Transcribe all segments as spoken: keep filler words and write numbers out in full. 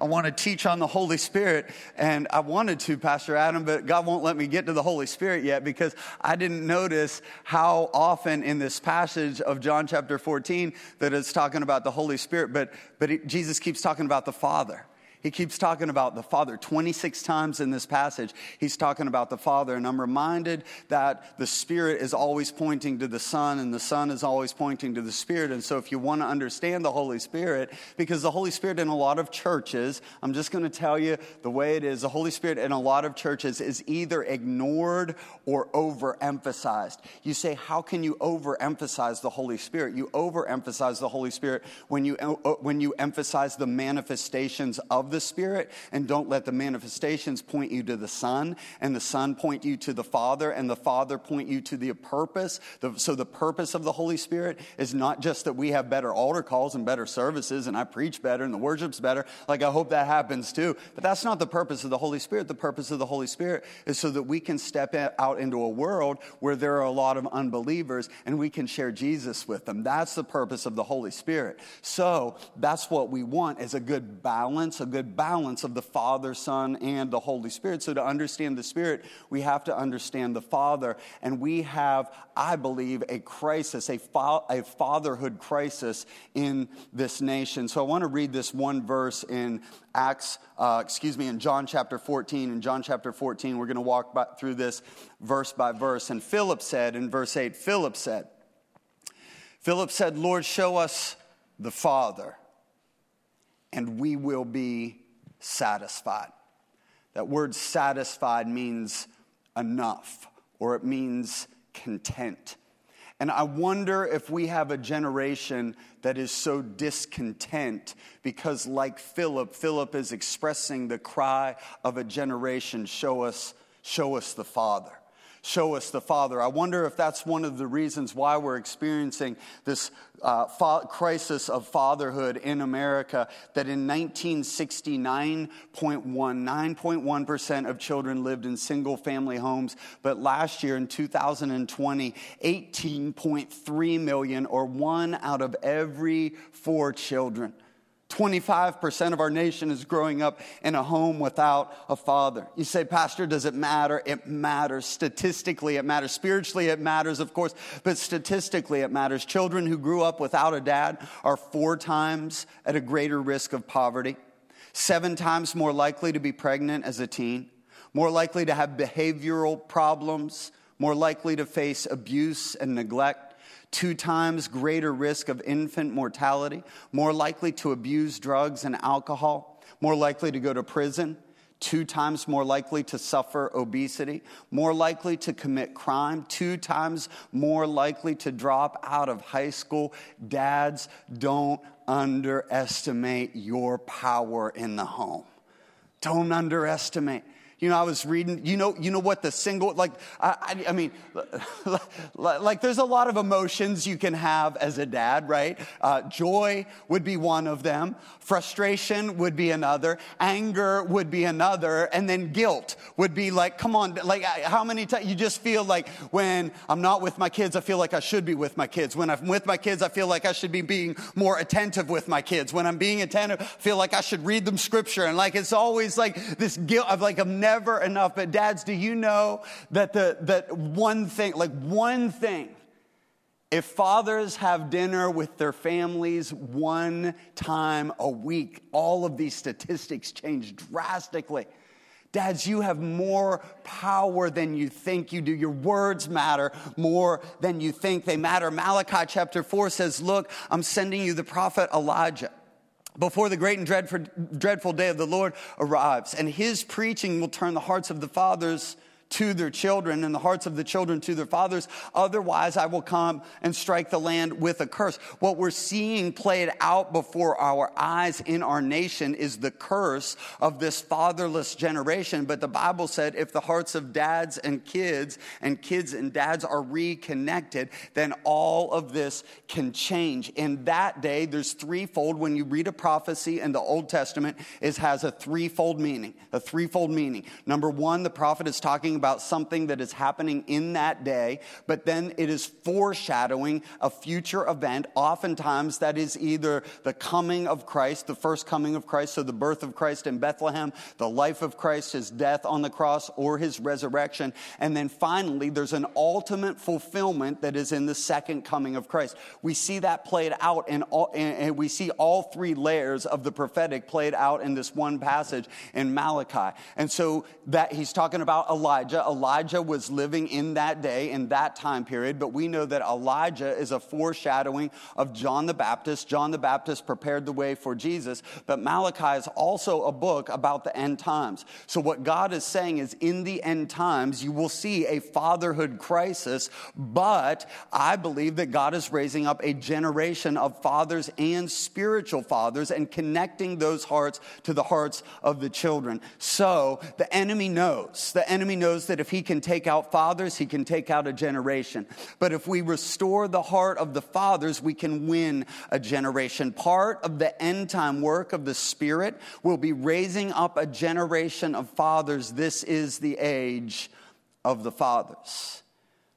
I want to teach on the Holy Spirit. And I wanted to, Pastor Adam, but God won't let me get to the Holy Spirit yet because I didn't notice how often in this passage of John chapter fourteen that it's talking about the Holy Spirit. But, but it, Jesus keeps talking about the Father. He keeps talking about the Father twenty-six times in this passage. He's talking about the Father. And I'm reminded that the Spirit is always pointing to the Son and the Son is always pointing to the Spirit. And so if you want to understand the Holy Spirit, because the Holy Spirit in a lot of churches, I'm just going to tell you the way it is. The Holy Spirit in a lot of churches is either ignored or overemphasized. You say, how can you overemphasize the Holy Spirit? You overemphasize the Holy Spirit when you, when you emphasize the manifestations of the the Spirit and don't let the manifestations point you to the Son and the Son point you to the Father and the Father point you to the purpose. The, so the purpose of the Holy Spirit is not just that we have better altar calls and better services and I preach better and the worship's better. Like I hope that happens too. But that's not the purpose of the Holy Spirit. The purpose of the Holy Spirit is so that we can step out into a world where there are a lot of unbelievers and we can share Jesus with them. That's the purpose of the Holy Spirit. So that's what we want is a good balance, a good balance of the Father, Son, and the Holy Spirit. So to understand the Spirit, we have to understand the Father. And we have, I believe, a crisis, a, fa- a fatherhood crisis in this nation. So I want to read this one verse in Acts, uh, excuse me, in John chapter fourteen. In John chapter fourteen, we're going to walk by, through this verse by verse. And Philip said, in verse eight, Philip said, Philip said, Lord, show us the Father, and we will be satisfied. That word satisfied means enough, or it means content. And I wonder if we have a generation that is so discontent because, like Philip, Philip is expressing the cry of a generation, show us, show us the Father. Show us the Father. I wonder if that's one of the reasons why we're experiencing this uh, fa- crisis of fatherhood in America, that in nineteen sixty-nine, nine point one percent of children lived in single-family homes. But last year, in two thousand twenty, eighteen point three million, or one out of every four children. twenty-five percent of our nation is growing up in a home without a father. You say, Pastor, does it matter? It matters. Statistically, it matters. Spiritually, it matters, of course, but statistically, it matters. Children who grew up without a dad are four times at a greater risk of poverty, seven times more likely to be pregnant as a teen, more likely to have behavioral problems, more likely to face abuse and neglect, two times greater risk of infant mortality, more likely to abuse drugs and alcohol, more likely to go to prison, two times more likely to suffer obesity, more likely to commit crime, two times more likely to drop out of high school. Dads, don't underestimate your power in the home. Don't underestimate. You know, I was reading, you know, you know what the single, like, I, I mean, like there's a lot of emotions you can have as a dad, right? Uh, joy would be one of them. Frustration would be another. Anger would be another. And then guilt would be like, come on, like how many times you just feel like when I'm not with my kids, I feel like I should be with my kids. When I'm with my kids, I feel like I should be being more attentive with my kids. When I'm being attentive, I feel like I should read them scripture. And like, it's always like this guilt of like, I'm never Never enough. But dads, do you know that the that one thing, like one thing, if fathers have dinner with their families one time a week, all of these statistics change drastically. Dads, you have more power than you think you do. Your words matter more than you think they matter. Malachi chapter four says, look, I'm sending you the prophet Elijah before the great and dreadful, dreadful day of the Lord arrives. And his preaching will turn the hearts of the fathers to their children and the hearts of the children to their fathers. Otherwise, I will come and strike the land with a curse. What we're seeing played out before our eyes in our nation is the curse of this fatherless generation. But the Bible said if the hearts of dads and kids and kids and dads are reconnected, then all of this can change. In that day, there's threefold. When you read a prophecy in the Old Testament, it has a threefold meaning, a threefold meaning. Number one, the prophet is talking talking about something that is happening in that day, but then it is foreshadowing a future event. Oftentimes that is either the coming of Christ, the first coming of Christ, so the birth of Christ in Bethlehem, the life of Christ, his death on the cross, or his resurrection. And then finally, there's an ultimate fulfillment that is in the second coming of Christ. We see that played out, in all, and we see all three layers of the prophetic played out in this one passage in Malachi. And so that he's talking about Elijah. Elijah was living in that day, in that time period, but we know that Elijah is a foreshadowing of John the Baptist. John the Baptist prepared the way for Jesus, but Malachi is also a book about the end times. So what God is saying is, in the end times, you will see a fatherhood crisis, but I believe that God is raising up a generation of fathers and spiritual fathers and connecting those hearts to the hearts of the children. So the enemy knows. The enemy knows that if he can take out fathers, he can take out a generation. But if we restore the heart of the fathers, we can win a generation. Part of the end time work of the Spirit will be raising up a generation of fathers. This is the age of the fathers.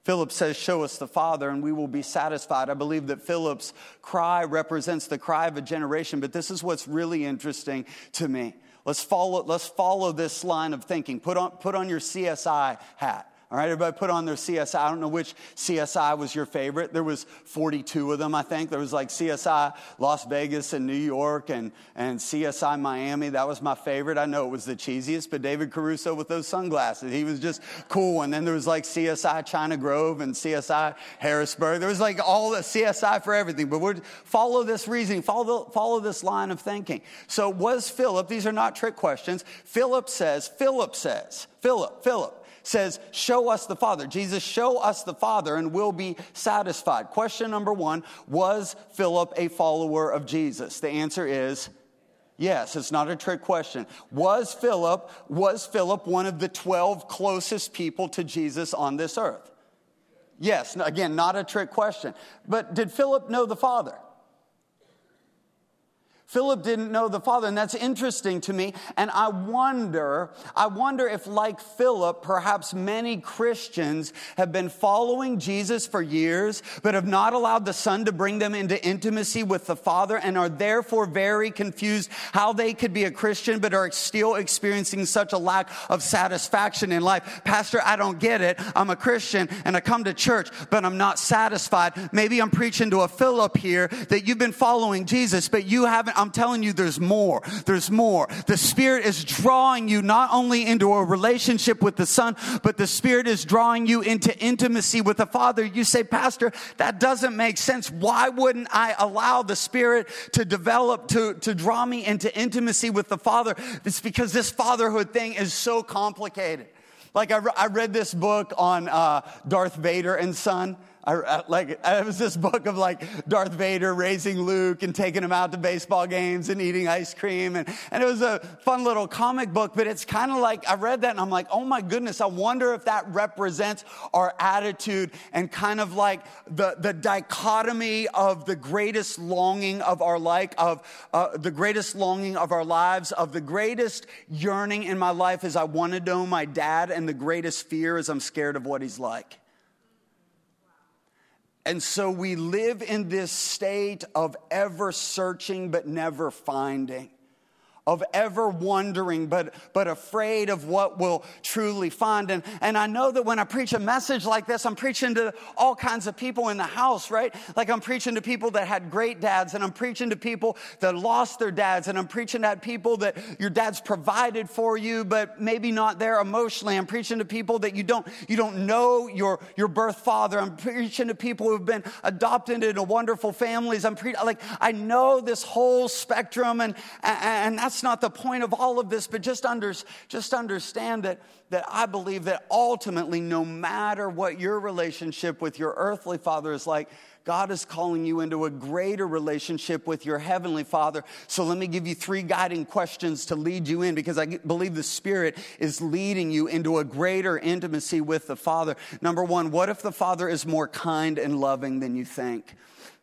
Philip says, show us the Father and we will be satisfied. I believe that Philip's cry represents the cry of a generation, but this is what's really interesting to me. Let's follow, let's follow this line of thinking. Put on, put on your C S I hat. All right, everybody put on their C S I. I don't know which C S I was your favorite. There was forty-two of them, I think. There was like C S I Las Vegas and New York and, and C S I Miami. That was my favorite. I know it was the cheesiest, but David Caruso with those sunglasses, he was just cool. And then there was like C S I China Grove and C S I Harrisburg. There was like all the C S I for everything. But we're follow this reasoning, follow, follow this line of thinking. So was Philip, these are not trick questions. Philip says, Philip says, Philip, Philip. says, show us the Father. Jesus, show us the Father and we'll be satisfied. Question number one, was Philip a follower of Jesus? The answer is yes. It's not a trick question. Was Philip, was Philip one of the twelve closest people to Jesus on this earth? Yes. Again, not a trick question. But did Philip know the Father? Philip didn't know the Father, and that's interesting to me. And I wonder, I wonder if, like Philip, perhaps many Christians have been following Jesus for years, but have not allowed the Son to bring them into intimacy with the Father, and are therefore very confused how they could be a Christian, but are still experiencing such a lack of satisfaction in life. Pastor, I don't get it. I'm a Christian, and I come to church, but I'm not satisfied. Maybe I'm preaching to a Philip here that you've been following Jesus, but you haven't. I'm telling you, there's more. There's more. The Spirit is drawing you not only into a relationship with the Son, but the Spirit is drawing you into intimacy with the Father. You say, Pastor, that doesn't make sense. Why wouldn't I allow the Spirit to develop, to, to draw me into intimacy with the Father? It's because this fatherhood thing is so complicated. Like I, re- I read this book on uh, Darth Vader and Son. I, I, like it was this book of like Darth Vader raising Luke and taking him out to baseball games and eating ice cream. And, and it was a fun little comic book, but it's kind of like I read that and I'm like, oh my goodness, I wonder if that represents our attitude and kind of like the, the dichotomy of the greatest longing of our life, of uh, the greatest longing of our lives, of the greatest yearning in my life is I want to know my dad, and the greatest fear is I'm scared of what he's like. And so we live in this state of ever searching but never finding, of ever wondering but but afraid of what we'll truly find. And, and I know that when I preach a message like this, I'm preaching to all kinds of people in the house, right? Like I'm preaching to people that had great dads, and I'm preaching to people that lost their dads, and I'm preaching to people that your dad's provided for you but maybe not there emotionally. I'm preaching to people that you don't you don't know your, your birth father. I'm preaching to people who've been adopted into wonderful families. I'm pre- like I know this whole spectrum, and and, and that's not the point of all of this, but just under, just understand that that I believe that ultimately, no matter what your relationship with your earthly father is like, God is calling you into a greater relationship with your heavenly Father. So let me give you three guiding questions to lead you in, because I believe the Spirit is leading you into a greater intimacy with the Father. Number one, what if the Father is more kind and loving than you think?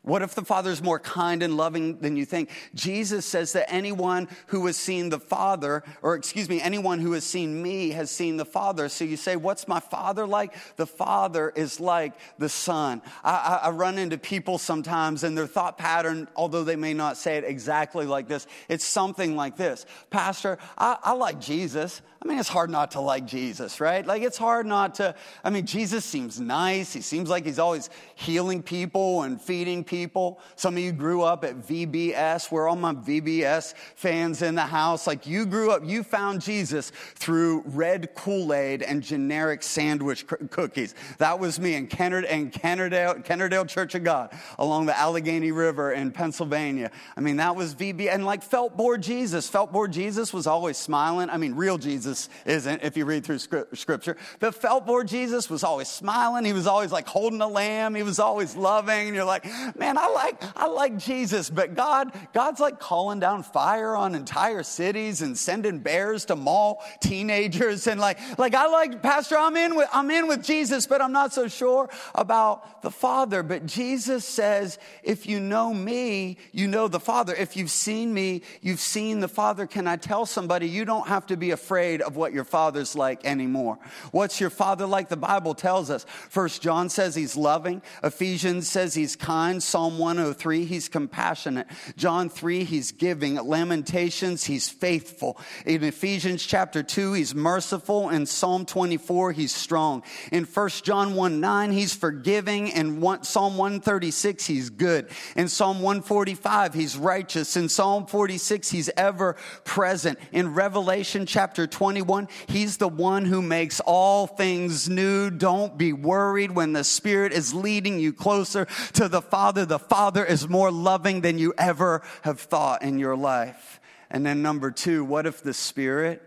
What if the Father's more kind and loving than you think? Jesus says that anyone who has seen the Father, or excuse me, anyone who has seen me has seen the Father. So you say, what's my Father like? The Father is like the Son. I, I, I run into people sometimes and their thought pattern, although they may not say it exactly like this, it's something like this. Pastor, I, I like Jesus. I mean, it's hard not to like Jesus, right? Like it's hard not to, I mean, Jesus seems nice. He seems like he's always healing people and feeding people. People. Some of you grew up at V B S. We're all my V B S fans in the house. Like you grew up, you found Jesus through red Kool-Aid and generic sandwich c- cookies. That was me in Kennerd- and Kennerdale, Kennerdale Church of God along the Allegheny River in Pennsylvania. I mean, that was V B S. And like felt bored Jesus. Felt bored Jesus was always smiling. I mean, real Jesus isn't if you read through script- scripture. But felt bored Jesus was always smiling. He was always like holding a lamb. He was always loving. And you're like, man, Man, I like I like Jesus, but God, God's like calling down fire on entire cities and sending bears to maul teenagers and like like I like Pastor, I'm in with I'm in with Jesus, but I'm not so sure about the Father. But Jesus says, if you know me, you know the Father. If you've seen me, you've seen the Father. Can I tell somebody you don't have to be afraid of what your Father's like anymore? What's your Father like? The Bible tells us. First John says he's loving, Ephesians says he's kind. Psalm one oh three, he's compassionate. John three, he's giving. Lamentations, he's faithful. In Ephesians chapter two, he's merciful. In Psalm twenty-four, he's strong. In First John one nine, he's forgiving. In Psalm one thirty-six, he's good. In Psalm one forty-five, he's righteous. In Psalm forty-six, he's ever present. In Revelation chapter twenty-one, he's the one who makes all things new. Don't be worried when the Spirit is leading you closer to the Father. The Father is more loving than you ever have thought in your life. And then number two, what if the Spirit,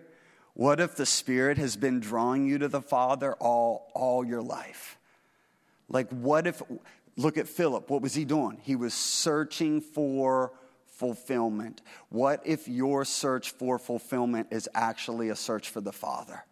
what if the Spirit has been drawing you to the Father all, all your life? Like what if, look at Philip, what was he doing? He was searching for fulfillment. What if your search for fulfillment is actually a search for the Father?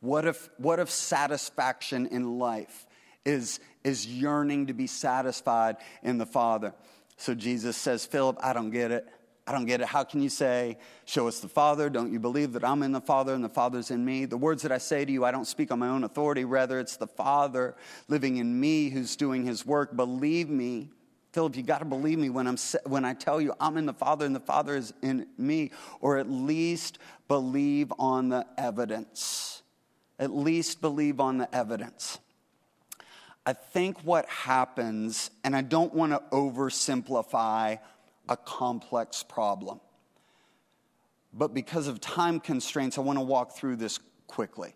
What if, what if satisfaction in life is is yearning to be satisfied in the Father? So Jesus says, Philip, I don't get it. I don't get it. How can you say, show us the Father? Don't you believe that I'm in the Father and the Father's in me? The words that I say to you, I don't speak on my own authority. Rather, it's the Father living in me who's doing his work. Believe me. Philip, you got to believe me when I'm when I tell you I'm in the Father and the Father is in me. Or at least believe on the evidence. At least believe on the evidence. I think what happens, and I don't want to oversimplify a complex problem, but because of time constraints, I want to walk through this quickly.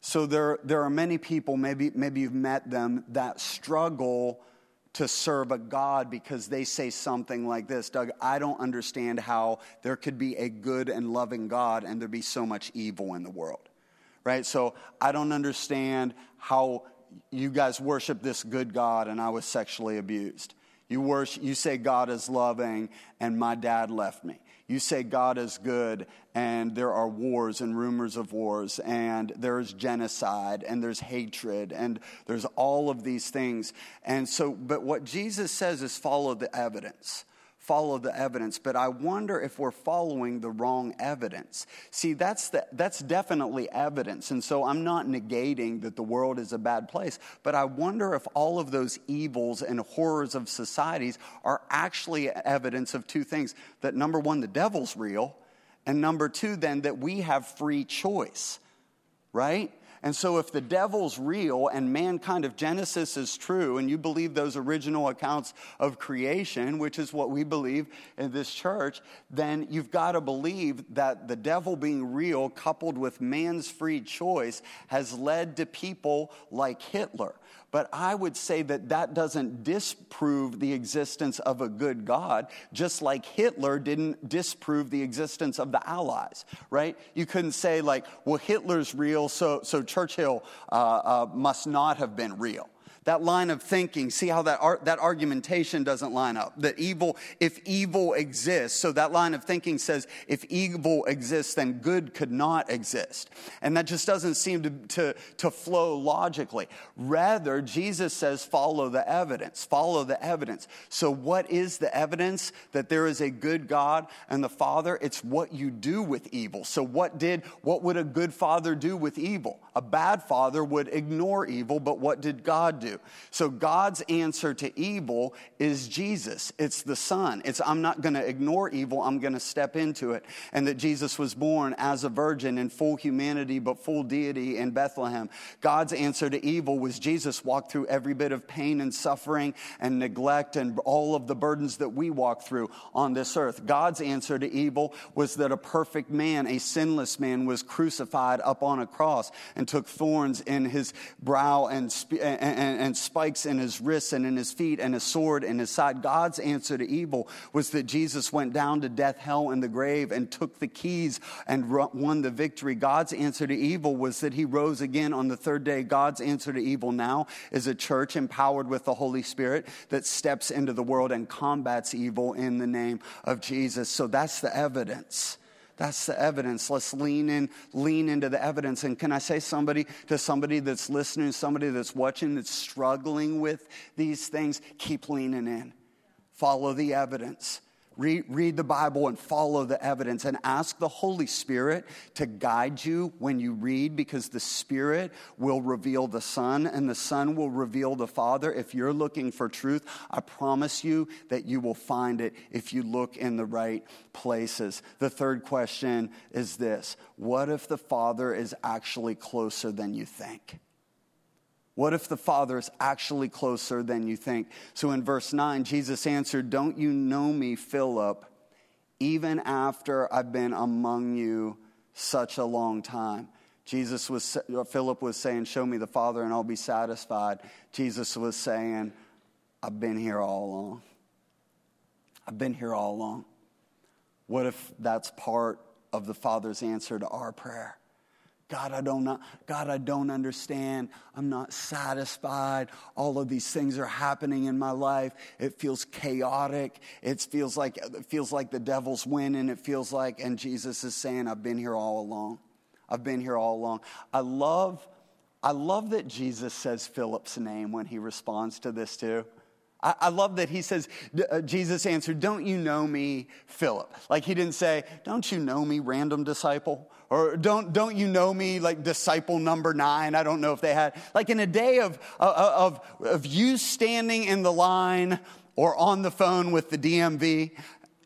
So there, there are many people, maybe, maybe you've met them, that struggle to serve a God because they say something like this, Doug, I don't understand how there could be a good and loving God and there'd be so much evil in the world, right? So I don't understand how you guys worship this good God and I was sexually abused. You worship, you say God is loving and my dad left me. You say God is good and there are wars and rumors of wars and there's genocide and there's hatred and there's all of these things. And so, but what Jesus says is follow the evidence. Follow the evidence, but I wonder if we're following the wrong evidence. See, that's the, that's definitely evidence, and so I'm not negating that the world is a bad place, but I wonder if all of those evils and horrors of societies are actually evidence of two things. That number one, the devil's real, and number two, then, that we have free choice, right? And so if the devil's real and mankind of Genesis is true and you believe those original accounts of creation, which is what we believe in this church, then you've got to believe that the devil being real coupled with man's free choice has led to people like Hitler. But I would say that that doesn't disprove the existence of a good God, just like Hitler didn't disprove the existence of the Allies, right? You couldn't say like, well, Hitler's real, so so Churchill uh, uh, must not have been real. That line of thinking, see how that ar- that argumentation doesn't line up. That evil, if evil exists, so that line of thinking says if evil exists, then good could not exist. And that just doesn't seem to, to, to flow logically. Rather, Jesus says follow the evidence, follow the evidence. So what is the evidence that there is a good God and the Father? It's what you do with evil. So what did, what would a good father do with evil? A bad father would ignore evil, but what did God do? So God's answer to evil is Jesus. It's the Son. It's I'm not going to ignore evil. I'm going to step into it. And that Jesus was born as a virgin in full humanity but full deity in Bethlehem. God's answer to evil was Jesus walked through every bit of pain and suffering and neglect and all of the burdens that we walk through on this earth. God's answer to evil was that a perfect man, a sinless man, was crucified up on a cross and took thorns in his brow and sp- and, and and spikes in his wrists and in his feet and a sword in his side. God's answer to evil was that Jesus went down to death, hell, and the grave and took the keys and won the victory. God's answer to evil was that he rose again on the third day. God's answer to evil now is a church empowered with the Holy Spirit that steps into the world and combats evil in the name of Jesus. So that's the evidence. That's the evidence. Let's lean in, lean into the evidence. And can I say somebody to somebody that's listening, somebody that's watching, that's struggling with these things, keep leaning in. Follow the evidence. Read, read the Bible and follow the evidence and ask the Holy Spirit to guide you when you read, because the Spirit will reveal the Son and the Son will reveal the Father. If you're looking for truth, I promise you that you will find it if you look in the right places. The third question is this: what if the Father is actually closer than you think? What if the Father is actually closer than you think? So in verse nine, Jesus answered, "Don't you know me, Philip, even after I've been among you such a long time?" Jesus was, Philip was saying, "Show me the Father and I'll be satisfied." Jesus was saying, "I've been here all along. I've been here all along." What if that's part of the Father's answer to our prayer? God, I don't God, I don't understand. I'm not satisfied. All of these things are happening in my life. It feels chaotic. It feels like it feels like the devil's winning. It feels like, and Jesus is saying, I've been here all along. I've been here all along. I love, I love that Jesus says Philip's name when he responds to this too. I love that he says, uh, Jesus answered, "Don't you know me, Philip?" Like he didn't say, "Don't you know me, random disciple?" Or don't don't you know me, like disciple number nine? I don't know if they had. Like in a day of of of you standing in the line or on the phone with the D M V,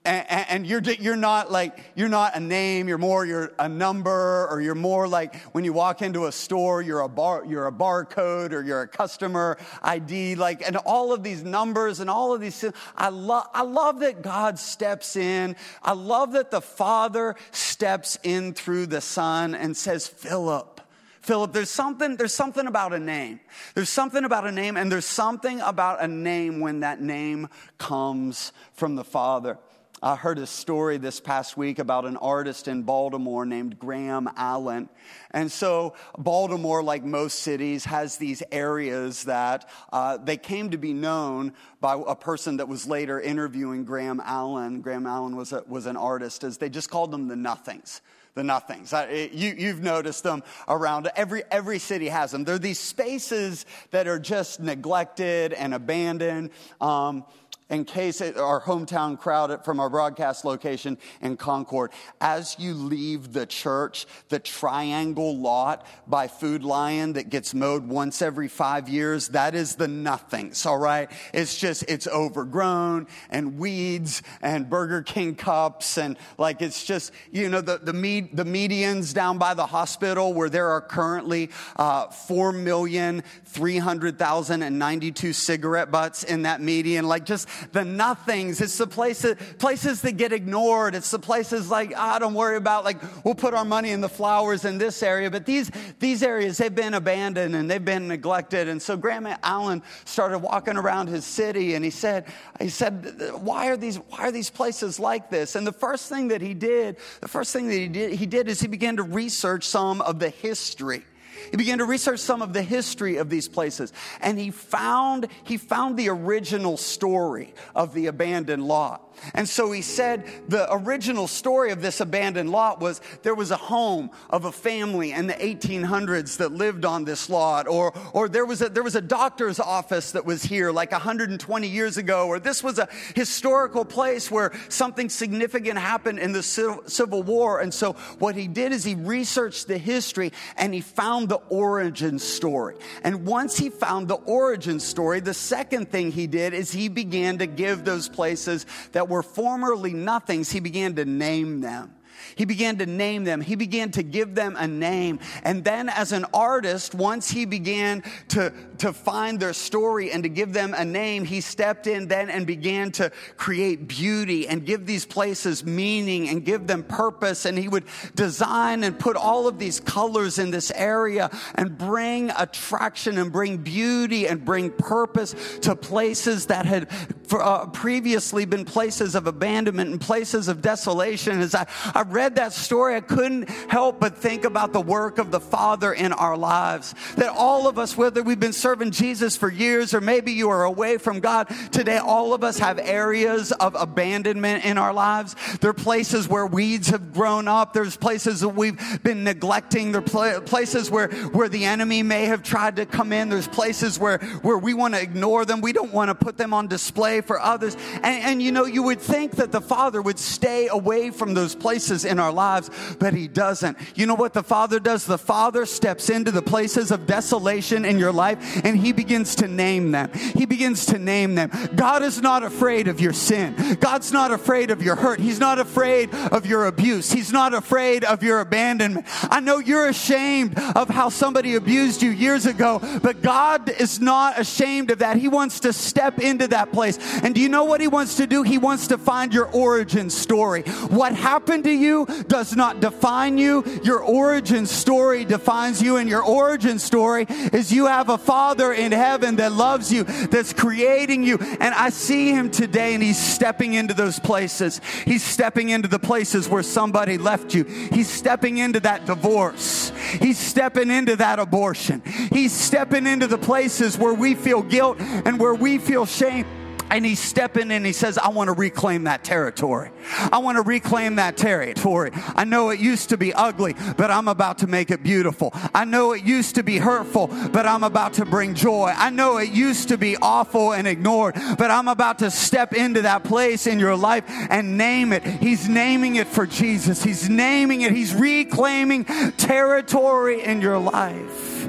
and you're you're not like you're not a name. You're more you're a number, or you're more like when you walk into a store, you're a bar you're a barcode, or you're a customer I D. Like, and all of these numbers and all of these. I love I love that God steps in. I love that the Father steps in through the Son and says, "Philip." Philip, there's something, there's something about a name. There's something about a name, and there's something about a name when that name comes from the Father. I heard a story this past week about an artist in Baltimore named Graham Allen. And so Baltimore, like most cities, has these areas that uh, they came to be known by a person that was later interviewing Graham Allen. Graham Allen was a, was an artist, as they just called them the nothings. The nothings. You, you've noticed them around. Every every city has them. They're these spaces that are just neglected and abandoned. Um, In case it, our hometown crowd from our broadcast location in Concord, as you leave the church, the triangle lot by Food Lion that gets mowed once every five years, that is the nothings, all right? It's just, it's overgrown and weeds and Burger King cups and like it's just, you know, the, the, med, the medians down by the hospital where there are currently uh, four million three hundred thousand ninety-two cigarette butts in that median, like just the nothings. It's the places places that get ignored. It's the places like, ah, don't worry about, like, we'll put our money in the flowers in this area. But these these areas, they've been abandoned and they've been neglected. And so Graham Allen started walking around his city, and he said, he said, why are these why are these places like this? And the first thing that he did, the first thing that he did, he did is he began to research some of the history. He began to research some of the history of these places, and he found he found the original story of the abandoned lot. And so he said the original story of this abandoned lot was there was a home of a family in the eighteen hundreds that lived on this lot, or or there was a, there was a doctor's office that was here like one hundred twenty years ago, or this was a historical place where something significant happened in the Civil War. And so what he did is he researched the history and he found the origin story. And once he found the origin story, the second thing he did is he began to give those places that were formerly nothings, he began to name them. He began to name them. He began to give them a name. And then as an artist, once he began to, to find their story and to give them a name, he stepped in then and began to create beauty and give these places meaning and give them purpose. And he would design and put all of these colors in this area and bring attraction and bring beauty and bring purpose to places that had uh, previously been places of abandonment and places of desolation. As I, I read that story, I couldn't help but think about the work of the Father in our lives. That all of us, whether we've been serving Jesus for years or maybe you are away from God, today all of us have areas of abandonment in our lives. There are places where weeds have grown up. There's places that we've been neglecting. There are places where, where the enemy may have tried to come in. There's places where, where we want to ignore them. We don't want to put them on display for others. And, and you know, you would think that the Father would stay away from those places in our lives, but he doesn't. You know what the Father does? The Father steps into the places of desolation in your life and he begins to name them. He begins to name them. God is not afraid of your sin. God's not afraid of your hurt. He's not afraid of your abuse. He's not afraid of your abandonment. I know you're ashamed of how somebody abused you years ago, but God is not ashamed of that. He wants to step into that place. And do you know what he wants to do? He wants to find your origin story. What happened to you does not define you. Your origin story defines you, and your origin story is you have a Father in heaven that loves you, that's creating you. And I see him today, and he's stepping into those places. He's stepping into the places where somebody left you. He's stepping into that divorce. He's stepping into that abortion. He's stepping into the places where we feel guilt and where we feel shame. And he's stepping in and he says, I want to reclaim that territory. I want to reclaim that territory. I know it used to be ugly, but I'm about to make it beautiful. I know it used to be hurtful, but I'm about to bring joy. I know it used to be awful and ignored, but I'm about to step into that place in your life and name it. He's naming it for Jesus. He's naming it. He's reclaiming territory in your life.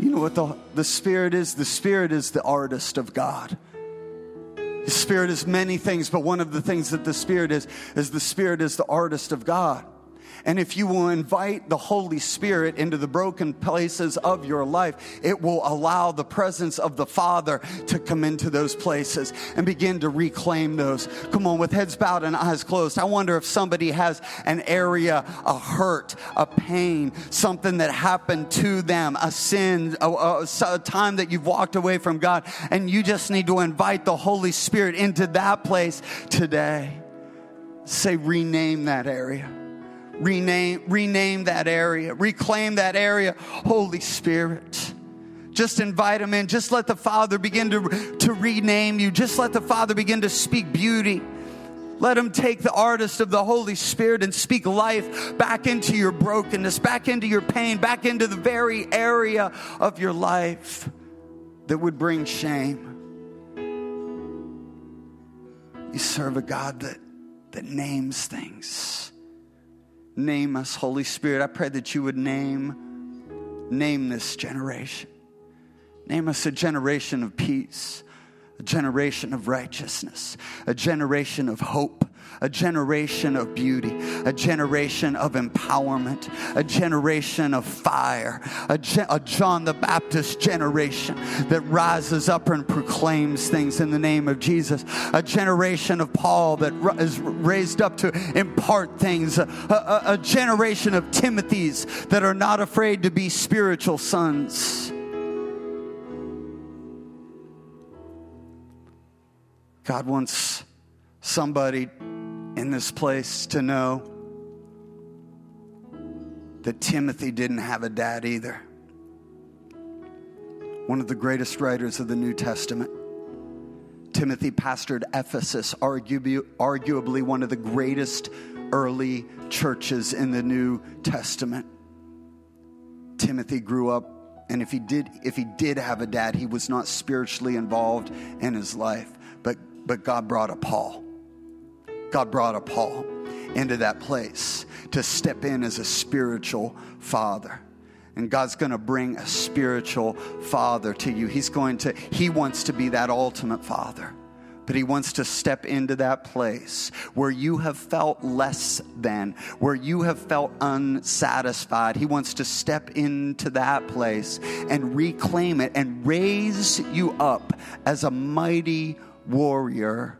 You know what the, the Spirit is? The Spirit is the artist of God. The Spirit is many things, but one of the things that the Spirit is, is the Spirit is the artist of God. And if you will invite the Holy Spirit into the broken places of your life, it will allow the presence of the Father to come into those places and begin to reclaim those. Come on, with heads bowed and eyes closed, I wonder if somebody has an area, a hurt, a pain, something that happened to them, a sin, a, a, a time that you've walked away from God, and you just need to invite the Holy Spirit into that place today. Say, rename that area. Rename, rename that area. Reclaim that area. Holy Spirit. Just invite him in. Just let the Father begin to, to rename you. Just let the Father begin to speak beauty. Let him take the artist of the Holy Spirit and speak life back into your brokenness, back into your pain, back into the very area of your life that would bring shame. You serve a God that, that names things. Name us, Holy Spirit. I pray that you would name, name this generation. Name us a generation of peace, a generation of righteousness, a generation of hope, a generation of beauty, a generation of empowerment, a generation of fire, a, ge- a John the Baptist generation that rises up and proclaims things in the name of Jesus, a generation of Paul that r- is raised up to impart things, a, a, a generation of Timothys that are not afraid to be spiritual sons. God wants somebody in this place to know that Timothy didn't have a dad either. One of the greatest writers of the New Testament. Timothy pastored Ephesus, argu- arguably one of the greatest early churches in the New Testament. Timothy grew up, and if he did, if he did have a dad, he was not spiritually involved in his life. But but God brought a Paul. God brought a Paul into that place to step in as a spiritual father. And God's going to bring a spiritual father to you. He's going to, he wants to be that ultimate father. But he wants to step into that place where you have felt less than, where you have felt unsatisfied. He wants to step into that place and reclaim it and raise you up as a mighty warrior